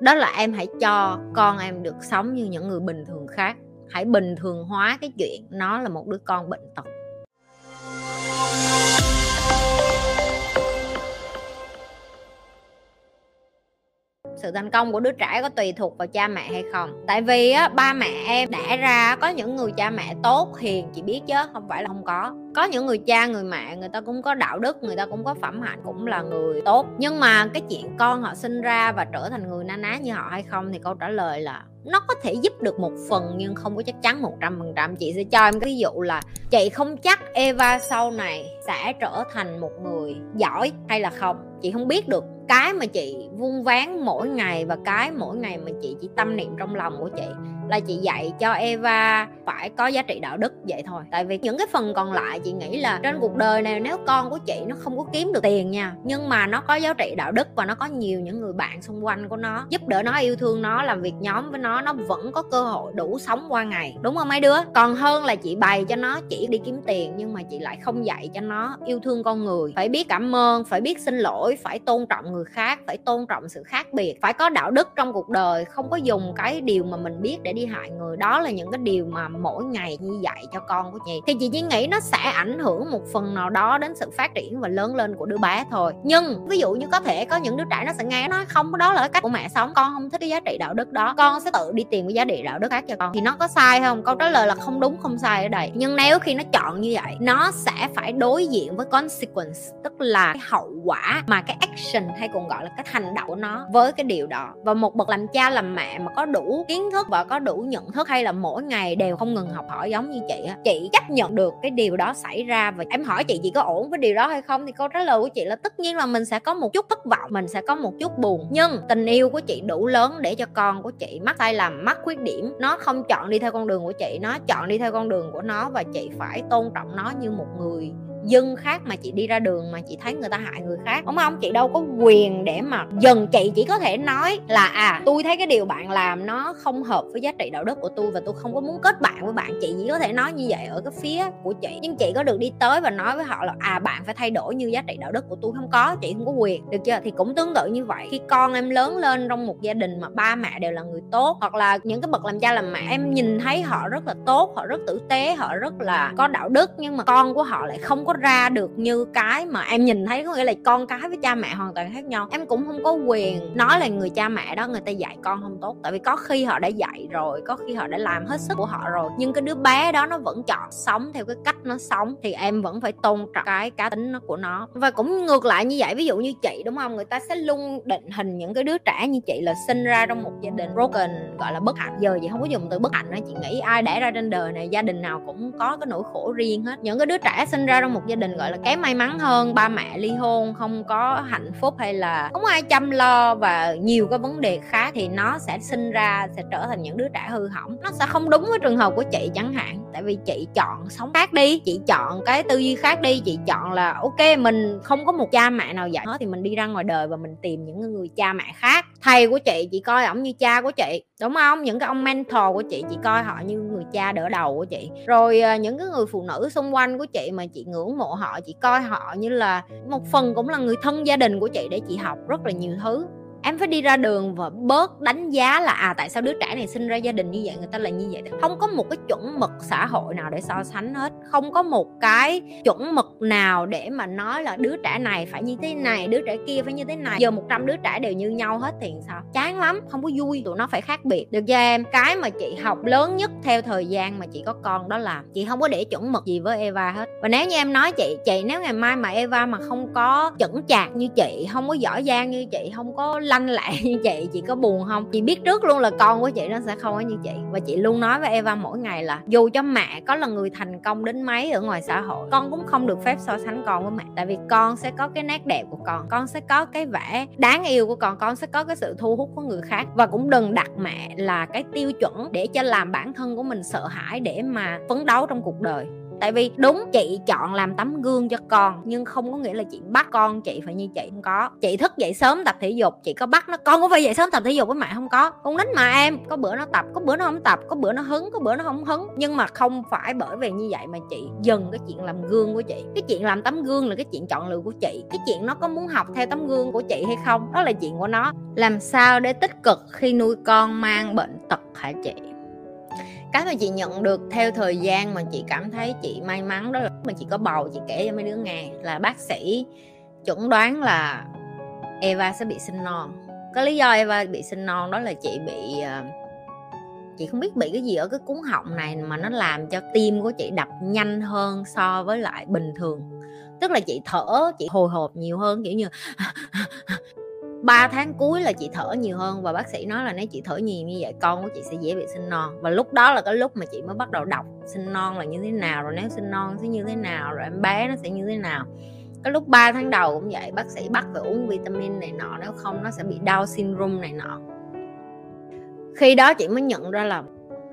đó là em hãy cho con em được sống như những người bình thường khác. Hãy bình thường hóa cái chuyện nó là một đứa con bệnh tật. Sự thành công của đứa trẻ có tùy thuộc vào cha mẹ hay không? Tại vì á, ba mẹ em đẻ ra có những người cha mẹ tốt, hiền, chị biết chứ, không phải là không có. Có những người cha, người mẹ, người ta cũng có đạo đức, người ta cũng có phẩm hạnh, cũng là người tốt. Nhưng mà cái chuyện con họ sinh ra và trở thành người na ná như họ hay không thì câu trả lời là nó có thể giúp được một phần nhưng không có chắc chắn 100%. Chị sẽ cho em cái ví dụ là chị không chắc Eva sau này sẽ trở thành một người giỏi hay là không. Chị không biết được. Cái mà chị vun vén mỗi ngày và cái mỗi ngày mà chị chỉ tâm niệm trong lòng của chị là chị dạy cho Eva phải có giá trị đạo đức vậy thôi. Tại vì những cái phần còn lại chị nghĩ là trên cuộc đời này nếu con của chị nó không có kiếm được tiền nha, nhưng mà nó có giá trị đạo đức và nó có nhiều những người bạn xung quanh của nó giúp đỡ nó, yêu thương nó, làm việc nhóm với nó vẫn có cơ hội đủ sống qua ngày. Đúng không mấy đứa? Còn hơn là chị bày cho nó chỉ đi kiếm tiền nhưng mà chị lại không dạy cho nó yêu thương con người. Phải biết cảm ơn, phải biết xin lỗi, phải tôn trọng người khác, phải tôn trọng sự khác biệt, phải có đạo đức trong cuộc đời, không có dùng cái điều mà mình biết để đi hại người. Đó là những cái điều mà mỗi ngày như dạy cho con của chị thì chị chỉ nghĩ nó sẽ ảnh hưởng một phần nào đó đến sự phát triển và lớn lên của đứa bé thôi. Nhưng ví dụ như có thể có những đứa trẻ nó sẽ nghe nó không, đó là cái cách của mẹ sống, con không thích cái giá trị đạo đức đó, con sẽ tự đi tìm cái giá trị đạo đức khác cho con. Thì nó có sai không? Câu trả lời là không đúng không sai ở đây. Nhưng nếu khi nó chọn như vậy, nó sẽ phải đối diện với consequence, tức là cái hậu quả mà cái action hay còn gọi là cái hành động của nó với cái điều đó. Và một bậc làm cha làm mẹ mà có đủ kiến thức và có đủ nhận thức hay là mỗi ngày đều không ngừng học hỏi giống như chị á, chị chấp nhận được cái điều đó xảy ra. Và em hỏi chị có ổn với điều đó hay không thì câu trả lời của chị là tất nhiên là mình sẽ có một chút thất vọng, mình sẽ có một chút buồn, nhưng tình yêu của chị đủ lớn để cho con của chị mắc sai lầm, mắc khuyết điểm. Nó không chọn đi theo con đường của chị, nó chọn đi theo con đường của nó, và chị phải tôn trọng nó như một người dân khác. Mà chị đi ra đường mà chị thấy người ta hại người khác, đúng không? Chị đâu có quyền để mà dần. Chị chỉ có thể nói là tôi thấy cái điều bạn làm nó không hợp với giá trị đạo đức của tôi và tôi không có muốn kết bạn với bạn. Chị chỉ có thể nói như vậy ở cái phía của chị, nhưng chị có được đi tới và nói với họ là bạn phải thay đổi như giá trị đạo đức của tôi không có. Chị không có quyền, được chưa? Thì cũng tương tự như vậy, khi con em lớn lên trong một gia đình mà ba mẹ đều là người tốt, hoặc là những cái bậc làm cha làm mẹ em nhìn thấy họ rất là tốt, họ rất tử tế, họ rất là có đạo đức, nhưng mà con của họ lại không có ra được như cái mà em nhìn thấy, có nghĩa là con cái với cha mẹ hoàn toàn khác nhau. Em cũng không có quyền nói là người cha mẹ đó người ta dạy con không tốt, tại vì có khi họ đã dạy rồi, có khi họ đã làm hết sức của họ rồi, nhưng cái đứa bé đó nó vẫn chọn sống theo cái cách nó sống, thì em vẫn phải tôn trọng cái cá tính của nó. Và cũng ngược lại như vậy, ví dụ như chị, đúng không, người ta sẽ luôn định hình những cái đứa trẻ như chị là sinh ra trong một gia đình broken, gọi là bất hạnh. Giờ chị không có dùng từ bất hạnh nữa, chị nghĩ ai đẻ ra trên đời này gia đình nào cũng có cái nỗi khổ riêng hết. Những cái đứa trẻ sinh ra trong một gia đình gọi là kém may mắn hơn, ba mẹ ly hôn, không có hạnh phúc hay là không ai chăm lo và nhiều cái vấn đề khác, thì nó sẽ sinh ra sẽ trở thành những đứa trẻ hư hỏng. Nó sẽ không đúng với trường hợp của chị chẳng hạn, tại vì chị chọn sống khác đi, chị chọn cái tư duy khác đi, chị chọn là ok, mình không có một cha mẹ nào dạy hết thì mình đi ra ngoài đời và mình tìm những người cha mẹ khác. Thầy của chị coi ổng như cha của chị, đúng không? Những cái ông mentor của chị coi họ như người cha đỡ đầu của chị. Rồi những cái người phụ nữ xung quanh của chị mà chị ngưỡng mộ họ, chị coi họ như là một phần cũng là người thân gia đình của chị để chị học rất là nhiều thứ. Em phải đi ra đường và bớt đánh giá là tại sao đứa trẻ này sinh ra gia đình như vậy, người ta là như vậy. Không có một cái chuẩn mực xã hội nào để so sánh hết, không có một cái chuẩn mực nào để mà nói là đứa trẻ này phải như thế này, đứa trẻ kia phải như thế này. Giờ 100 đứa trẻ đều như nhau hết thì sao? Chán lắm, không có vui, tụi nó phải khác biệt. Được chưa em? Cái mà chị học lớn nhất theo thời gian mà chị có con đó là chị không có để chuẩn mực gì với Eva hết. Và nếu như em nói chị nếu ngày mai mà Eva mà không có chững chạc như chị, không có giỏi giang như chị, không có lanh lẹ như chị có buồn không? Chị biết trước luôn là con của chị nó sẽ không có như chị. Và chị luôn nói với Eva mỗi ngày là dù cho mẹ có là người thành công đến mấy ở ngoài xã hội, con cũng không được phép so sánh con với mẹ. Tại vì con sẽ có cái nét đẹp của con sẽ có cái vẻ đáng yêu của con sẽ có cái sự thu hút của người khác. Và cũng đừng đặt mẹ là cái tiêu chuẩn để cho làm bản thân của mình sợ hãi để mà phấn đấu trong cuộc đời. Tại vì đúng chị chọn làm tấm gương cho con, nhưng không có nghĩa là chị bắt con chị phải như chị. Không có. Chị thức dậy sớm tập thể dục, chị có bắt nó con có phải dậy sớm tập thể dục với mẹ? Không có. Con nít mà em, có bữa nó tập, có bữa nó không tập, có bữa nó hứng, có bữa nó không hứng. Nhưng mà không phải bởi vì như vậy mà chị dừng cái chuyện làm gương của chị. Cái chuyện làm tấm gương là cái chuyện chọn lựa của chị. Cái chuyện nó có muốn học theo tấm gương của chị hay không, đó là chuyện của nó. Làm sao để tích cực khi nuôi con mang bệnh tật hả chị? Cái mà chị nhận được theo thời gian mà chị cảm thấy chị may mắn đó là mà chị có bầu, chị kể cho mấy đứa nghe là bác sĩ chẩn đoán là Eva sẽ bị sinh non. Cái lý do Eva bị sinh non đó là chị không biết bị cái gì ở cái cuống họng này mà nó làm cho tim của chị đập nhanh hơn so với lại bình thường. Tức là chị thở, chị hồi hộp nhiều hơn, kiểu như 3 tháng cuối là chị thở nhiều hơn. Và bác sĩ nói là nếu chị thở nhiều như vậy con của chị sẽ dễ bị sinh non. Và lúc đó là cái lúc mà chị mới bắt đầu đọc sinh non là như thế nào, rồi nếu sinh non sẽ như thế nào, rồi em bé nó sẽ như thế nào. Cái lúc 3 tháng đầu cũng vậy, bác sĩ bắt phải uống vitamin này nọ, nếu không nó sẽ bị Down syndrome này nọ. Khi đó chị mới nhận ra là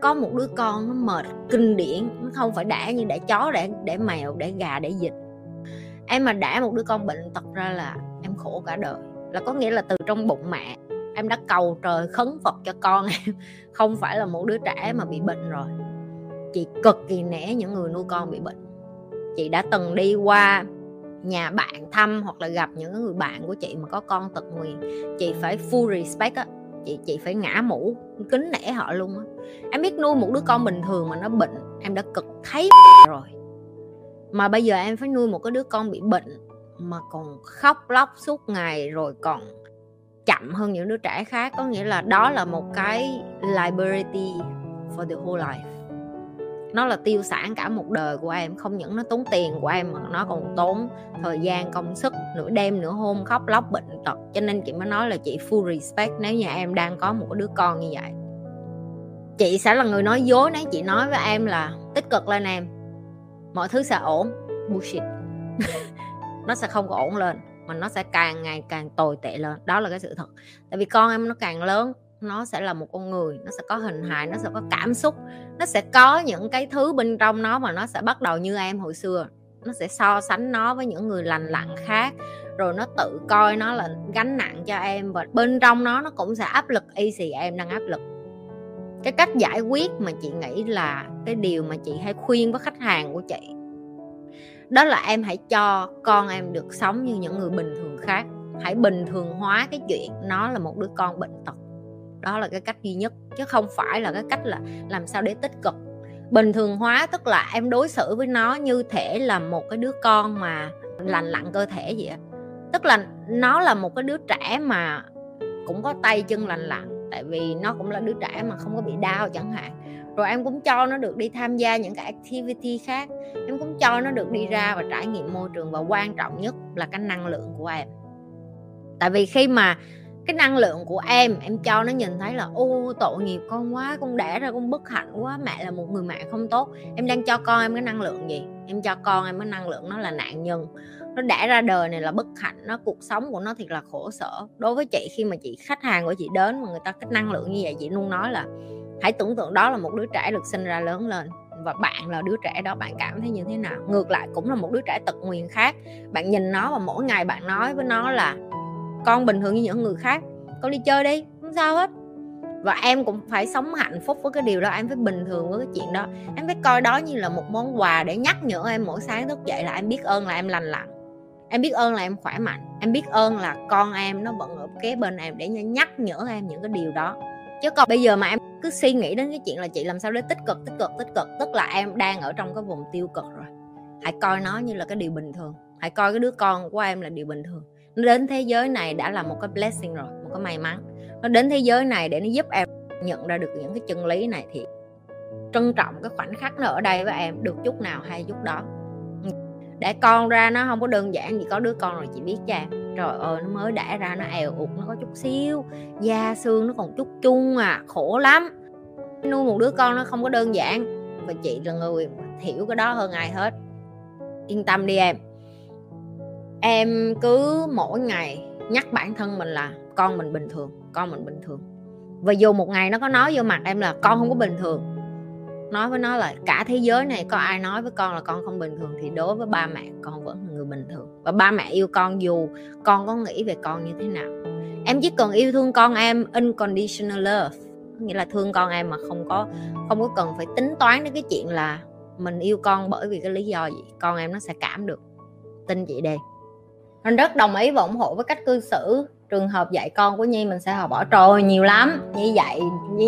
có một đứa con nó mệt kinh điển. Nó không phải đẻ như đẻ chó, đẻ mèo, đẻ gà, đẻ vịt. Em mà đẻ một đứa con bệnh tật ra là em khổ cả đời. Là có nghĩa là từ trong bụng mẹ em đã cầu trời khấn Phật cho con em không phải là một đứa trẻ mà bị bệnh rồi. Chị cực kỳ nể những người nuôi con bị bệnh. Chị đã từng đi qua nhà bạn thăm hoặc là gặp những người bạn của chị mà có con tật nguyền, chị phải full respect á, chị phải ngã mũ kính nể họ luôn á. Em biết nuôi một đứa con bình thường mà nó bệnh em đã cực thấy rồi, mà bây giờ em phải nuôi một cái đứa con bị bệnh mà còn khóc lóc suốt ngày, rồi còn chậm hơn những đứa trẻ khác. Có nghĩa là đó là một cái liability for the whole life. Nó là tiêu sản cả một đời của em. Không những nó tốn tiền của em mà nó còn tốn thời gian, công sức, nửa đêm nửa hôm khóc lóc bệnh tật. Cho nên chị mới nói là chị full respect nếu nhà em đang có một đứa con như vậy. Chị sẽ là người nói dối nếu chị nói với em là tích cực lên em, mọi thứ sẽ ổn. Bullshit. Nó sẽ không có ổn lên mà nó sẽ càng ngày càng tồi tệ lên. Đó là cái sự thật. Tại vì con em nó càng lớn, nó sẽ là một con người, nó sẽ có hình hài, nó sẽ có cảm xúc, nó sẽ có những cái thứ bên trong nó mà nó sẽ bắt đầu như em hồi xưa. Nó sẽ so sánh nó với những người lành lặn khác, rồi nó tự coi nó là gánh nặng cho em. Và bên trong nó cũng sẽ áp lực y xì em đang áp lực. Cái cách giải quyết mà chị nghĩ là cái điều mà chị hay khuyên với khách hàng của chị đó là em hãy cho con em được sống như những người bình thường khác. Hãy bình thường hóa cái chuyện nó là một đứa con bệnh tật. Đó là cái cách duy nhất, chứ không phải là cái cách là làm sao để tích cực. Bình thường hóa tức là em đối xử với nó như thể là một cái đứa con mà lành lặn cơ thể vậy á. Tức là nó là một cái đứa trẻ mà cũng có tay chân lành lặn, tại vì nó cũng là đứa trẻ mà không có bị đau chẳng hạn. Rồi em cũng cho nó được đi tham gia những cái activity khác. Em cũng cho nó được đi ra và trải nghiệm môi trường. Và quan trọng nhất là cái năng lượng của em. Tại vì khi mà cái năng lượng của em cho nó nhìn thấy là ô tội nghiệp con quá, con đẻ ra con bất hạnh quá, mẹ là một người mẹ không tốt. Em đang cho con em cái năng lượng gì? Em cho con em cái năng lượng nó là nạn nhân. Nó đẻ ra đời này là bất hạnh, nó cuộc sống của nó thiệt là khổ sở. Đối với chị, khi mà chị khách hàng của chị đến mà người ta cái năng lượng như vậy, chị luôn nói là hãy tưởng tượng đó là một đứa trẻ được sinh ra lớn lên. Và bạn là đứa trẻ đó, bạn cảm thấy như thế nào? Ngược lại cũng là một đứa trẻ tật nguyền khác. Bạn nhìn nó và mỗi ngày bạn nói với nó là con bình thường như những người khác, con đi chơi đi, không sao hết. Và em cũng phải sống hạnh phúc với cái điều đó. Em phải bình thường với cái chuyện đó. Em phải coi đó như là một món quà để nhắc nhở em mỗi sáng thức dậy là em biết ơn là em lành lặn, em biết ơn là em khỏe mạnh, em biết ơn là con em nó vẫn ở kế bên em để nhắc nhở em những cái điều đó. Chứ còn bây giờ mà em cứ suy nghĩ đến cái chuyện là chị làm sao để tích cực, tức là em đang ở trong cái vùng tiêu cực rồi. Hãy coi nó như là cái điều bình thường. Hãy coi cái đứa con của em là điều bình thường. Nó đến thế giới này đã là một cái blessing rồi, một cái may mắn. Nó đến thế giới này để nó giúp em nhận ra được những cái chân lý này. Thì trân trọng cái khoảnh khắc nó ở đây với em, được chút nào hay chút đó. Để con ra nó không có đơn giản gì. Có đứa con rồi chị biết cho em, trời ơi, nó mới đẻ ra nó èo ụt, nó có chút xíu, da xương nó còn chút chung à, khổ lắm. Nuôi một đứa con nó không có đơn giản. Và chị là người hiểu cái đó hơn ai hết. Yên tâm đi em. Em cứ mỗi ngày nhắc bản thân mình là con mình bình thường. Và dù một ngày nó có nói vô mặt em là con không có bình thường, nói với nó là cả thế giới này có ai nói với con là con không bình thường thì đối với ba mẹ con vẫn là người bình thường, và ba mẹ yêu con dù con có nghĩ về con như thế nào. Em chỉ cần yêu thương con em unconditional love, nghĩa là thương con em mà không có cần phải tính toán đến cái chuyện là mình yêu con bởi vì cái lý do gì, con em nó sẽ cảm được. Tin chị đi. Mình rất đồng ý và ủng hộ với cách cư xử. Trường hợp dạy con của Nhi mình sẽ học bỏ trồi nhiều lắm. Nhi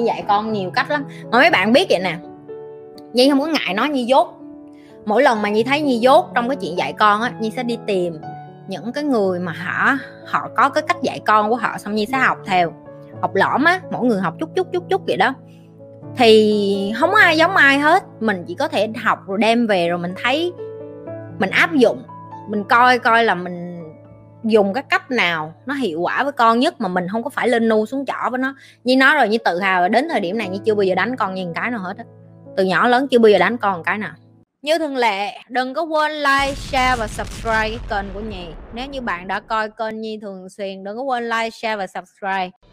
dạy con nhiều cách lắm. Mà mấy bạn biết vậy nè, Nhi không có ngại nói Nhi dốt. Mỗi lần mà Nhi thấy Nhi dốt trong cái chuyện dạy con á, Nhi sẽ đi tìm những cái người mà họ có cái cách dạy con của họ, xong Nhi sẽ học theo, học lõm á, mỗi người học chút vậy đó. Thì không ai giống ai hết, mình chỉ có thể học rồi đem về rồi mình thấy, mình áp dụng, mình coi là mình dùng cái cách nào nó hiệu quả với con nhất, mà mình không có phải lên nu xuống chỏ với nó. Như nói rồi, như tự hào đến thời điểm này như chưa bao giờ đánh con nhìn cái nào hết á, từ nhỏ lớn chưa bao giờ đánh con cái nào. Như thường lệ, đừng có quên like, share và subscribe cái kênh của Nhi. Nếu như bạn đã coi kênh Nhi thường xuyên, đừng có quên like, share và subscribe.